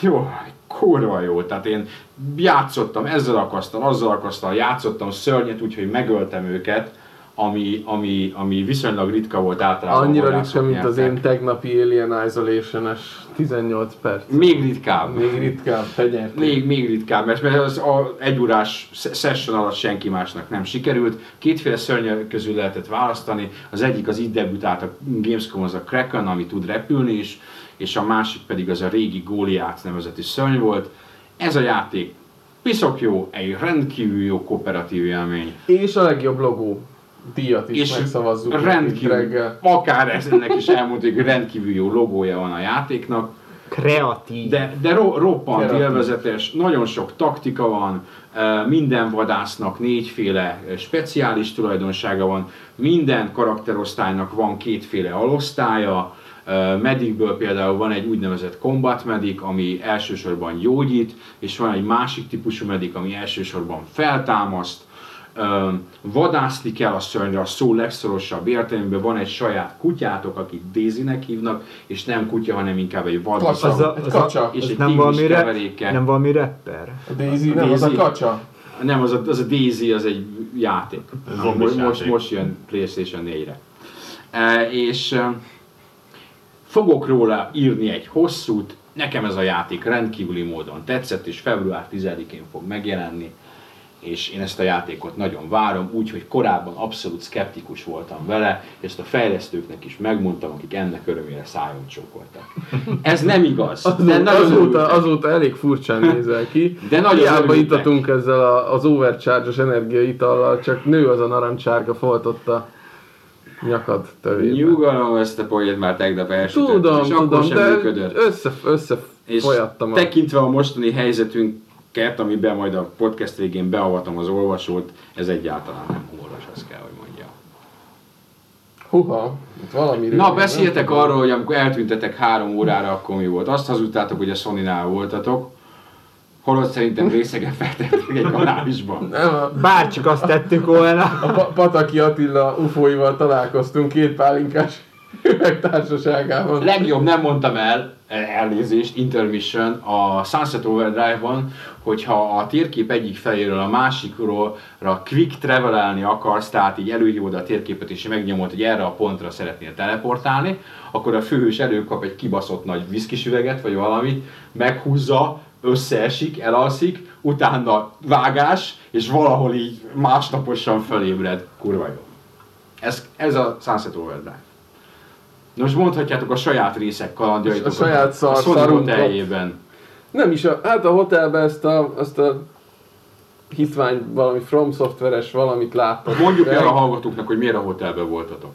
Jó, kurva jó, tehát én játszottam ezzel a kasztal, azzal a kasztal, játszottam szörnyet, úgyhogy megöltem őket, ami, ami, ami viszonylag ritka volt általában. Annyira ritka, mint nyertek. Az én tegnapi Alien Isolation-es tizennyolc perc. Még ritkább. Még ritkább, fegyert. Még, még ritkább, mert az egy órás session alatt senki másnak nem sikerült. Kétféle szörny közül lehetett választani, az egyik az itt debütált a Gamescom, az a Kraken, ami tud repülni is, és a másik pedig az a régi Goliath nevezetű szörny volt. Ez a játék piszok jó, egy rendkívül jó kooperatív élmény. És a legjobb logó díjat is és megszavazzuk. Rendkívül, akár ezt ennek is elmondjuk, rendkívül jó logója van a játéknak. Kreatív. De, de ro, roppant élvezetes, nagyon sok taktika van, minden vadásznak négyféle speciális tulajdonsága van, minden karakterosztálynak van kétféle alosztálya. Medicből például van egy úgynevezett combat medic, ami elsősorban gyógyít, és van egy másik típusú medic, ami elsősorban feltámaszt. Vadászni kell a szörnyre a szó legszorosabb értelemben, van egy saját kutyátok, akit Daisynek hívnak, és nem kutya, hanem inkább egy vadasza, és kacsa. Egy tigris keveréke. Nem valami rapper? A Daisy, nem, az a kacsa. Nem, az a, az a Daisy, az egy játék. Most, játék. Most jön PlayStation négyre. E, és... Fogok róla írni egy hosszút, nekem ez a játék rendkívüli módon tetszett, és február tizedikén fog megjelenni, és én ezt a játékot nagyon várom, úgyhogy korábban abszolút szkeptikus voltam vele, és ezt a fejlesztőknek is megmondtam, akik ennek örömére szájon csókoltak. Ez nem igaz. Az de az azóta, azóta elég furcsán nézel ki. De nagyon itatunk ezzel a, az overcharge-os energiaitallal, csak nő az a narancsárga foltotta. Nyakad tövében. Nyugalom, ezt a poét már tegnap elsütött, tudom, és tudom, akkor sem de működött. Össze, össze és folyattam. Tekintve a mostani helyzetünket, amiben majd a podcast végén beavatom az olvasót, ez egyáltalán nem humoros, azt kell, hogy mondjam. Huha, itt valami Na, beszéltek arról, hogy amikor eltűntetek három órára, akkor mi volt? Azt hazudtátok, hogy a Sonynál voltatok, holott szerintem részegen feltettek egy kanálisban. Bárcsak azt tettük volna. A Pataki Attila ufóival találkoztunk két pálinkás üvegtársaságában. Legjobb, nem mondtam el, elnézést, intermission a Sunset Overdrive-ban, hogyha a térkép egyik feléről a másikról quick travelelni akarsz, tehát így előhívod a térképet és megnyomod, hogy erre a pontra szeretnél teleportálni, akkor a főhős előkap egy kibaszott nagy viszkis üveget, vagy valamit, meghúzza, összeesik, elalszik, utána vágás, és valahol így másnaposan fölébred. Kurva jó. Ez, ez a Sunset Overdrive. Nos, mondhatjátok a saját részek kalandjaitokat. A saját szar, szarunkat. Nem is, a, hát a hotelben ezt a, ezt a hitvány valami From Software-es valamit láttak. Mondjuk el a hallgatóknak, hogy miért a hotelben voltatok.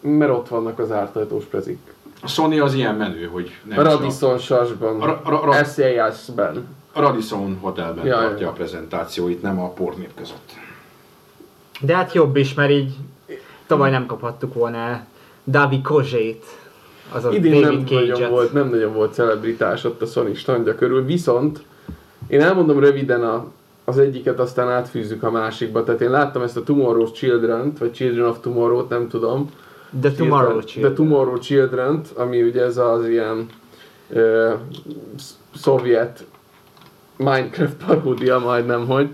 Mert ott vannak az ártajtós prezik. A Sony az ilyen menő, hogy nem is a... Radisson sasban, ra, ra, ra, es zé es-ben. A Radisson hotelben ja, tartja ja. a prezentációit, nem a pornép között. De hát jobb is, mert így tavaly nem kaphattuk volna David Kozsét, azaz Idén David Cage-et. Nem nagyon volt celebritás ott a Sony standja körül, viszont én elmondom röviden a, az egyiket, aztán átfűzzük a másikba. Tehát én láttam ezt a Tomorrow Children-t, vagy Children of Tomorrow-t, nem tudom. The Tomorrow Children. The Tomorrow Children, ami ugye ez az ilyen uh, szovjet Minecraft paródia majdnem, hogy.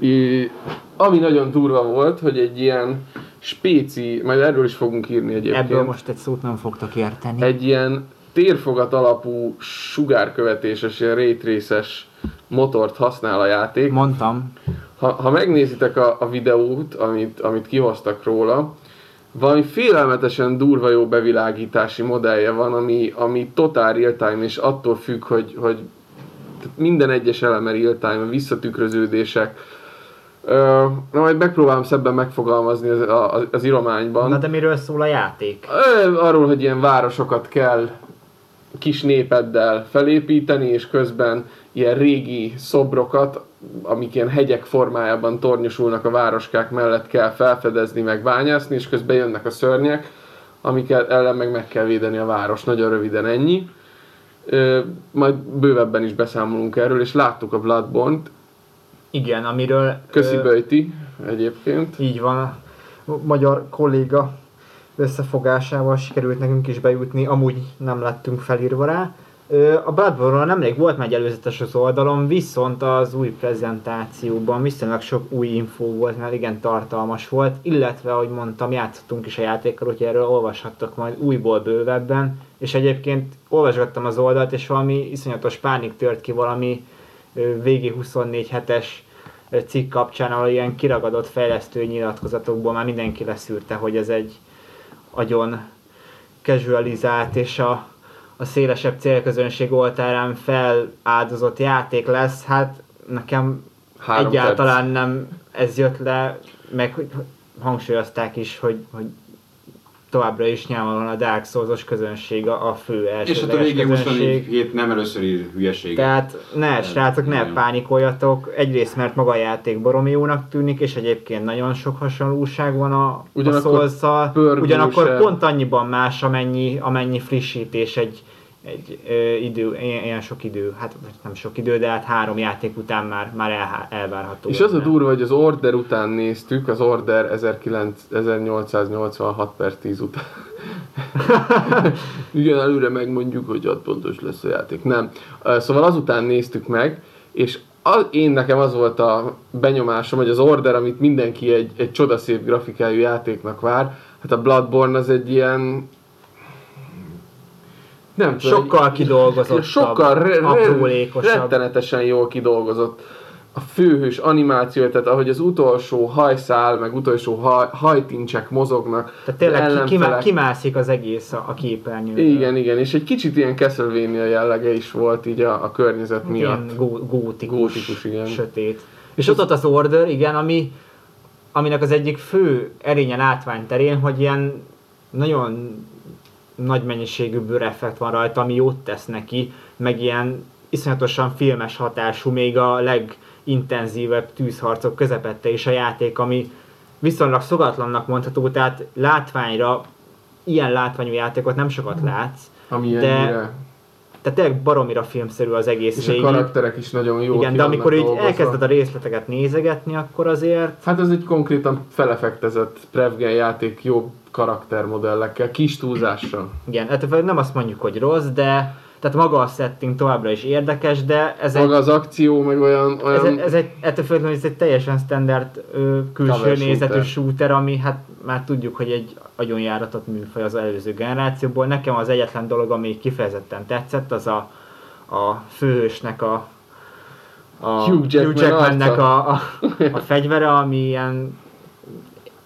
I, ami nagyon durva volt, hogy egy ilyen spéci, majd erről is fogunk írni egyébként. Ebből most egy szót nem fogtok érteni. Egy ilyen térfogat alapú sugárkövetéses, ilyen raytraces motort használ a játék. Mondtam. Ha, ha megnézitek a, a videót, amit, amit kihoztak róla, valami félelmetesen durva jó bevilágítási modellje van, ami, ami totál real-time, és attól függ, hogy, hogy minden egyes eleme real-time, visszatükröződések. Ö, na majd megpróbálom szebben megfogalmazni az, az, az irományban. Na de miről szól a játék? Ö, arról, hogy ilyen városokat kell kis népeddel felépíteni, és közben ilyen régi szobrokat, amik ilyen hegyek formájában tornyosulnak a városkák mellett, kell felfedezni, meg bányászni, és közben jönnek a szörnyek, amik ellen meg meg kell védeni a város. Nagyon röviden ennyi. Majd bővebben is beszámolunk erről, és láttuk a Bloodborne-t. Igen, amiről... Köszi Böjti egyébként. Így van, a magyar kolléga összefogásával sikerült nekünk is bejutni, amúgy nem lettünk felírva rá. A Bloodborne-ról nemrég volt már egy előzetes az oldalon, viszont az új prezentációban viszonylag sok új infó volt, mert igen tartalmas volt, illetve, ahogy mondtam, játszottunk is a játékkal, úgyhogy erről olvashattok majd újból bővebben, és egyébként olvasgattam az oldalt, és valami iszonyatos pánik tört ki valami vé gé huszonnégy hetes cikk kapcsán, ahol ilyen kiragadott fejlesztői nyilatkozatokból már mindenki leszűrte, hogy ez egy agyon casualizált és a a szélesebb célközönség oltárán feláldozott játék lesz, hát nekem Három egyáltalán tetsz. nem ez jött le, meg hangsúlyozták is, hogy, hogy továbbra is nyilvánvalóan a Dark Souls-os közönség a, a fő elsődleges közönség. És hát a vé gé huszonnégy hét nem először ír hülyeséget. Tehát ne, srácok, ne nagyon pánikoljatok, egyrészt mert maga a játék baromi jónak tűnik, és egyébként nagyon sok hasonlóság van a, a Souls-szal, ugyanakkor pont annyiban más, amennyi, amennyi frissítés egy egy ö, idő, ilyen sok idő, hát nem sok idő, de hát három játék után már, már el, elvárható. És az a durva, hogy az Order után néztük, az Order ezernyolcszáznyolcvanhat per tíz után. Igen, előre megmondjuk, hogy ott pontos lesz a játék. Nem. Szóval azután néztük meg, és az, én nekem az volt a benyomásom, hogy az Order, amit mindenki egy, egy csodaszép grafikájú játéknak vár, hát a Bloodborne az egy ilyen Nem, sokkal kidolgozottabb, sokkal re- re- aprólékosabb. Rettenetesen jól kidolgozott a főhős animáció, tehát ahogy az utolsó hajszál, meg utolsó haj, hajtincsek mozognak. Tehát tényleg kimá- kimászik az egész a, a képernyőről. Igen, igen, és egy kicsit ilyen Castlevania jellege is volt így a, a környezet miatt. Ilyen gó- gótikus, gótikus igen. sötét. És ott ott az Order, igen, ami, aminek az egyik fő erénye látványterén, hogy ilyen nagyon nagy mennyiségű bőreffekt van rajta, ami jót tesz neki, meg ilyen iszonyatosan filmes hatású, még a legintenzívebb tűzharcok közepette is a játék, ami viszonylag szokatlannak mondható, tehát látványra, ilyen látványú játékot nem sokat látsz, ami de tehát tényleg baromira filmszerű az egész. És a karakterek is nagyon jó. Igen, de amikor így elkezded a részleteket nézegetni, akkor azért... Hát ez egy konkrétan felefektezett Prevgen játék jobb karaktermodellekkel, kis túlzással. Igen, hát nem azt mondjuk, hogy rossz, de tehát maga a setting továbbra is érdekes, de ez maga egy, az akció, meg olyan... olyan ez, ez, egy, ettől főleg, ez egy teljesen standard ö, külső nézetű shooter. shooter, ami hát már tudjuk, hogy egy agyonjáratott műfaj az előző generációból. Nekem az egyetlen dolog, ami kifejezetten tetszett, az a, a főhősnek a, a Hugh Jackmannek a, a, a fegyvere, ami ilyen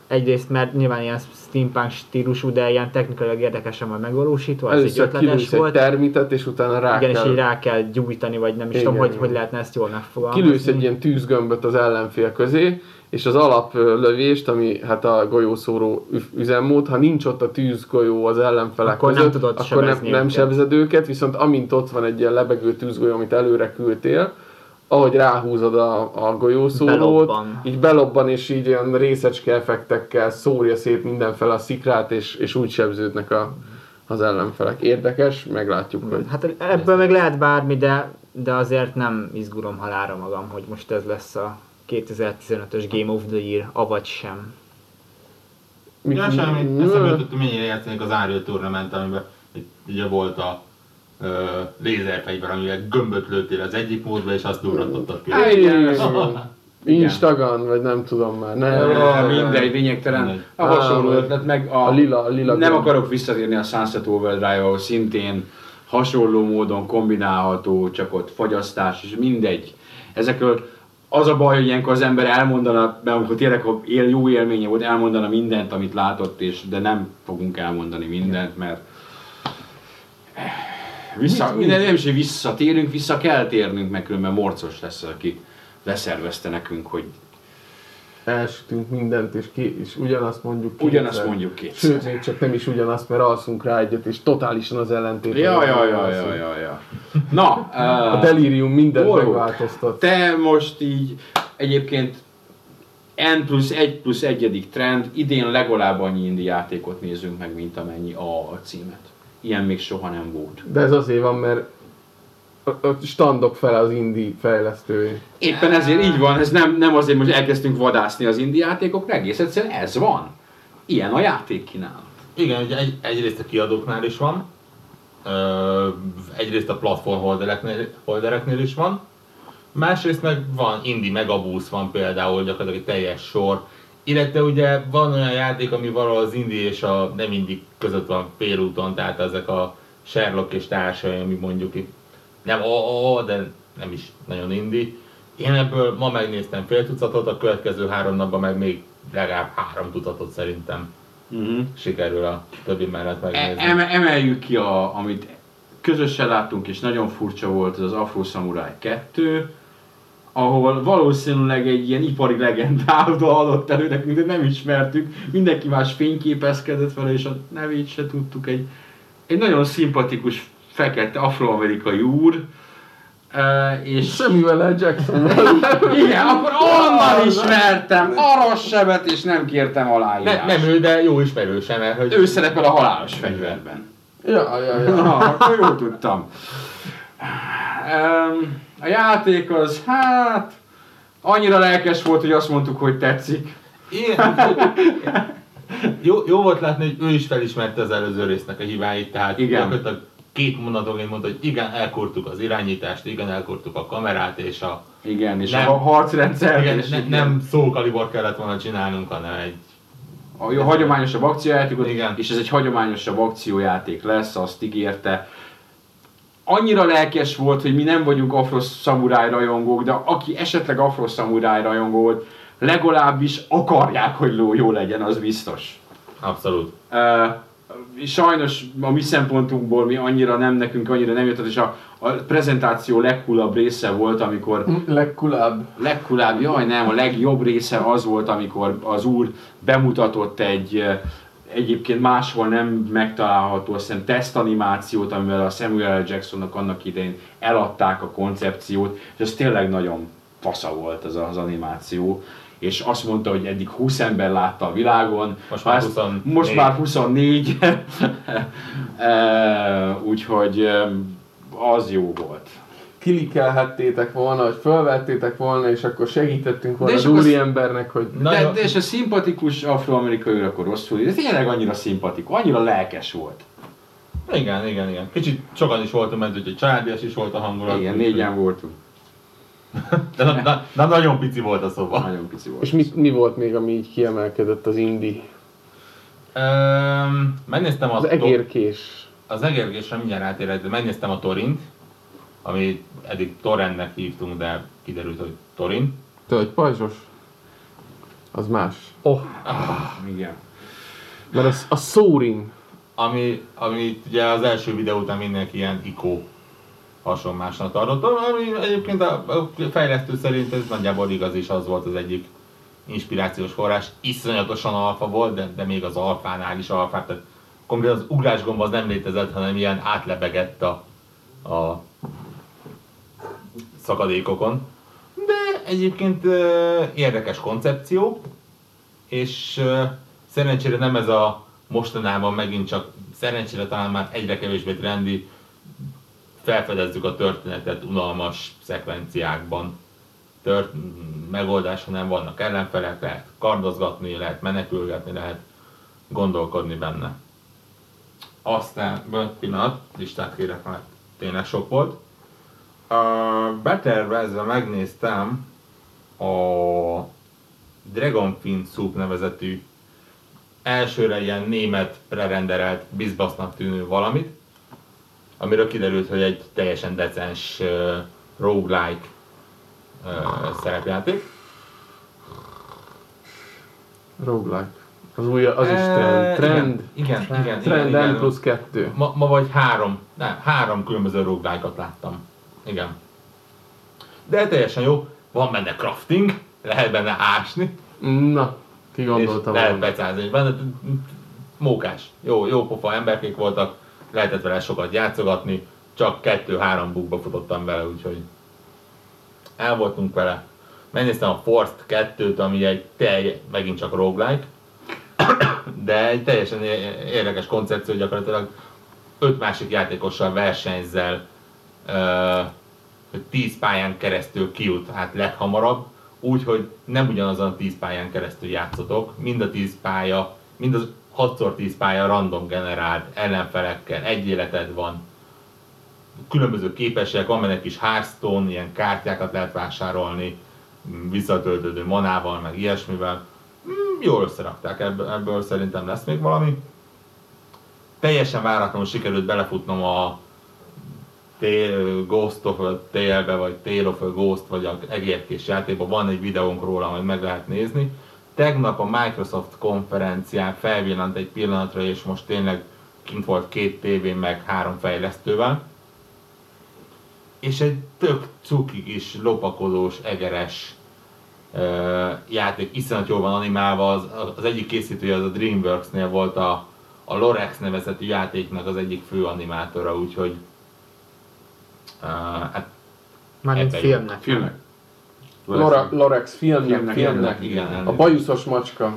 egyrészt, mert nyilván ilyen steampunk stílusú, de ilyen technikailag érdekesen van megvalósítva, ez egy ötletes volt. Egy termitet, és utána rá Igen, kell... és így rá kell gyújtani, vagy nem is Igen, tudom, hogy, hogy lehetne ezt jól megfogalmazni. Kilősz egy ilyen tűzgömböt az ellenfél közé, és az alaplövést, ami hát a golyószóró üzemmód, ha nincs ott a tűzgolyó az ellenfelek akkor között, nem tudod akkor nem, nem sebzed őket, viszont amint ott van egy ilyen lebegő tűzgolyó, amit előre küldtél, ahogy ráhúzod a, a golyószórót, belobban. így belobban, és így ilyen részecske effektekkel szórja szét mindenfele a szikrát, és, és úgy sebződnek a, az ellenfelek. Érdekes, meglátjuk, hogy... Hát ebből meg lehet bármi, de, de azért nem izgulom halálra magam, hogy most ez lesz a kétezer-tizenötös Game of the Year, avagy sem. Ja, semmi. Eszembe jutott, hogy mennyire játszanak az Unreal Tournament, amiben ugye volt a Uh, lézerfegyver, amivel gömböt lőttél az egyik módba, és azt durrantottad ki. Instagram, vagy nem tudom már. Nem, nem, mindegy, lényegtelen. A hasonló ötlet, meg a, a lila, a lila nem akarok visszatérni a Sunset Overdrive-val, szintén hasonló módon kombinálható, csak ott fagyasztás, és mindegy. Ezekről az a baj, hogy ilyenkor az ember elmondana, mert amikor tényleg jó élménye volt, elmondana mindent, amit látott, és, de nem fogunk elmondani mindent, mert Vissza, minden nem is, hogy visszatérünk, vissza kell térnünk, meg különben morcos lesz, aki leszervezte nekünk, hogy elsütünk mindent, és, ki, és ugyanazt mondjuk ki. Ugyanazt ezen. mondjuk kétszer. Sőt, még csak nem is ugyanazt, mert alszunk rá egyet, és totálisan az ellentét. Ja, ja, ja, ja, ja, ja. Na, uh, a delírium mindent orruk. megváltoztat. Te most így egyébként en plusz egy plusz egyedik trend, idén legalább annyi indie játékot nézünk meg, mint amennyi a címet. Ilyen még soha nem volt. De ez azért van, mert a standok fele az indie fejlesztői. Éppen ezért így van, ez nem, nem azért most elkezdtünk vadászni az indie játékokra, egész egyszerűen ez van. Ilyen a játékkínálat. Igen, ugye egy, egyrészt a kiadóknál is van, ö, egyrészt a platform holdereknél, holdereknél is van, másrészt meg van indie megabusz, van például gyakorlatilag egy teljes sor, illetve ugye van olyan játék, ami valahol az indie és a nem indie között van félúton, tehát ezek a Sherlock és társai, ami mondjuk itt nem ó, de nem is nagyon indie. Én ebből ma megnéztem fél tucatot, a következő három napban meg még legalább három tucatot szerintem mm-hmm. sikerül a többi mellett megnézni. E- emeljük ki, a, amit közösen láttunk és nagyon furcsa volt, az az Afro Samurai kettő, ahol valószínűleg egy ilyen ipari legendát adott elő nekünk, de nem ismertük, mindenki más fényképezkedett vele, és a nevét se tudtuk. Egy, egy nagyon szimpatikus fekete afroamerikai úr, uh, és... Samuel L. Jackson. Igen, akkor onnan ismertem, aros sebet, és nem kértem aláírás. Ne, nem ő, de jó ismerősen, mert hogy... Ő szerepel a halálos fegyverben. Ja, ja, ja. Na, akkor jól tudtam. Um, a játék az, hát... Annyira lelkes volt, hogy azt mondtuk, hogy tetszik. Igen. Jó, jó volt látni, hogy ő is felismerte az előző résznek a hibáit, tehát... Igen. Két mondatokén mondta, hogy igen, elkurtuk az irányítást, igen, elkurtuk a kamerát és a... Igen, és nem, a harcrendszer. Igen, és ne, igen. Nem szókalibort kellett volna csinálnunk, hanem egy... A jó, hagyományosabb akciójátékot, igen. És ez egy hagyományosabb akciójáték lesz, azt ígérte. Annyira lelkes volt, hogy mi nem vagyunk afro-szamuráj rajongók, de aki esetleg afro-szamuráj rajongó volt, legalábbis akarják, hogy jó legyen, az biztos. Abszolút. Uh, Sajnos a mi szempontunkból mi annyira nem, nekünk annyira nem jött, és a, a prezentáció legkulabb része volt, amikor... Legkulabb? Legkulabb, jaj nem, a legjobb része az volt, amikor az úr bemutatott egy egyébként máshol nem megtalálható, azt hiszem tesztanimációt, amivel a Samuel L. Jacksonnak annak idején eladták a koncepciót, és az tényleg nagyon fasza volt az az animáció. És azt mondta, hogy eddig húsz ember látta a világon, most már huszonnégy. Most már huszonnégy. e, úgyhogy az jó volt. Kilikelhettétek volna, hogy felvettétek volna, és akkor segítettünk volna az úri embernek, hogy... De, de, de és a szimpatikus afroamerikai őr akkor rosszul, de tényleg annyira szimpatikus, annyira lelkes volt. Igen, igen, igen. Kicsit sokan is voltunk, mert hogy családias is volt a hangulat. Igen, négyen úgy. voltunk. De na, na, na, nagyon pici volt a szoba. Nagyon pici volt. És mi, mi volt még, ami így kiemelkedett az indie? Um, megnéztem az... Az egérkés. To- az egérkésre mindjárt átérek, de megnéztem a Torint, amit eddig Torrennek hívtunk, de kiderült, hogy Torin. Tölgy pajzsos. Az más. Oh. Ah, igen. Mert az a Sorin. Ami, ami ugye az első videó után mindenki ilyen ikó. Hasonmásnak tartottam, ami egyébként a fejlesztő szerint ez nagyjából igaz is, az volt az egyik inspirációs forrás. Iszonyatosan alfa volt, de, de még az alfánál is alfát, tehát konkrétan az ugrásgomb az nem létezett, hanem ilyen átlebegett a, a szakadékokon. De egyébként e, érdekes koncepció, és e, szerencsére nem ez a mostanában megint csak, szerencsére talán már egyre kevésbé trendi, felfedezzük a történetet unalmas szekvenciákban tört megoldás, hanem vannak ellenfelek, lehet kardozgatni, lehet menekülgetni, lehet gondolkodni benne. Aztán, pillanat, listát kérek, mert tényleg sok volt. Betervezve megnéztem a Dragonfin Soup nevezetű elsőre ilyen német prerenderelt, bizbasznak tűnő valamit, amiről kiderült, hogy egy teljesen decens uh, roguelike uh, szerepjáték. Roguelike. Az új, az is trend. Trend? Igen, igen. igen trend igen, N plusz kettő. Ma, ma vagy három, nem, három különböző roguelike-ot láttam. Igen. De teljesen jó. Van benne crafting, lehet benne ásni. Na, ki gondolta volna. Lehet pecázni, mókás, jó, jó pofa emberkék voltak, lehetett vele sokat játszogatni, csak kettő-három bukba futottam vele, úgyhogy el voltunk vele. Megnéztem a Forced kettőt, ami egy telj, megint csak roguelike, de egy teljesen érdekes koncepció, gyakorlatilag öt másik játékossal versenyzel tíz pályán keresztül kijut, hát leghamarabb, úgyhogy nem ugyanazon a tíz pályán keresztül játszotok, mind a tíz pálya, mind az hat tíz pálya random generált ellenfelekkel, egy életed van, különböző képességek, van benne egy kis Hearthstone, ilyen kártyákat lehet vásárolni, visszatöltődő manával, meg ilyesmivel. Jól összerakták, ebből szerintem lesz még valami. Teljesen váratlanul sikerült belefutnom a Ghost of a Tale-be, vagy Tale of a Ghost, vagy a egérkés játékban. Van egy videónk róla, amit meg lehet nézni. Tegnap a Microsoft konferencián felvillant egy pillanatra, és most tényleg kint volt két tévén, meg három fejlesztővel. És egy tök cuki kis lopakodós, egeres uh, játék, iszonyat jól van animálva. Az, az egyik készítője az a Dreamworks-nél volt a, a Lorex nevezetű játéknak az egyik fő animátora, úgyhogy... Uh, hát, mármint filmnek. filmnek. Lorex, Lorex filmnek, filmnek, filmnek, igen. igen a bajuszos macska.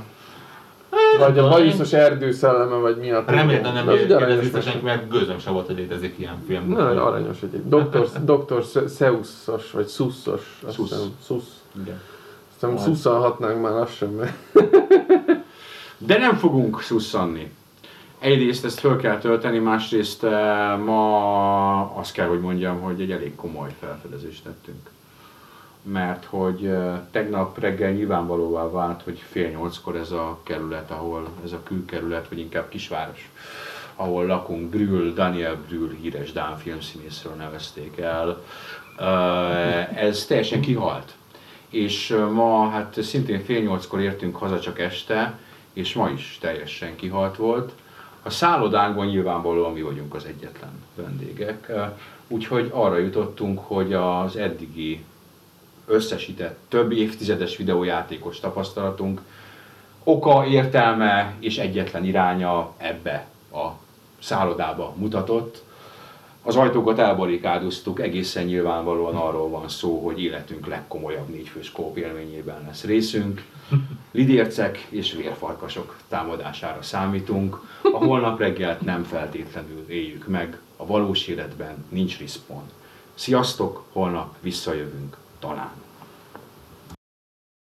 É, vagy a bajuszos erdőszelleme, vagy mi a... Remélem, nem kérdezik senki, mert gőzöm sem volt, hogy létezik ilyen film. Nagyon aranyos egyébként. doktor Seuss-os, vagy Seuss-os. Seuss. Igen. Aztán szusszanhatnánk már lassan, mert... De nem fogunk szusszanni. Egyrészt ezt föl kell tölteni, másrészt ma azt kell, hogy mondjam, hogy egy elég komoly felfedezést tettünk. Mert hogy tegnap reggel nyilvánvalóvá vált, hogy fél nyolckor ez a kerület, ahol ez a külkerület, vagy inkább kisváros, ahol lakunk, Brühl, Daniel Brühl, híres dán filmszínészről nevezték el. Ez teljesen kihalt. És ma, hát szintén fél nyolckor értünk haza csak este, és ma is teljesen kihalt volt. A szállodánkban nyilvánvalóan mi vagyunk az egyetlen vendégek, úgyhogy arra jutottunk, hogy az eddigi összesített több évtizedes videójátékos tapasztalatunk oka, értelme és egyetlen iránya ebbe a szállodába mutatott. Az ajtókat elbarikádoztuk, egészen nyilvánvalóan arról van szó, hogy életünk legkomolyabb négyfős kóp élményében lesz részünk. Lidércek és vérfarkasok támadására számítunk. A holnap reggelt nem feltétlenül éljük meg, a valós életben nincs respawn. Sziasztok, holnap visszajövünk. Talán.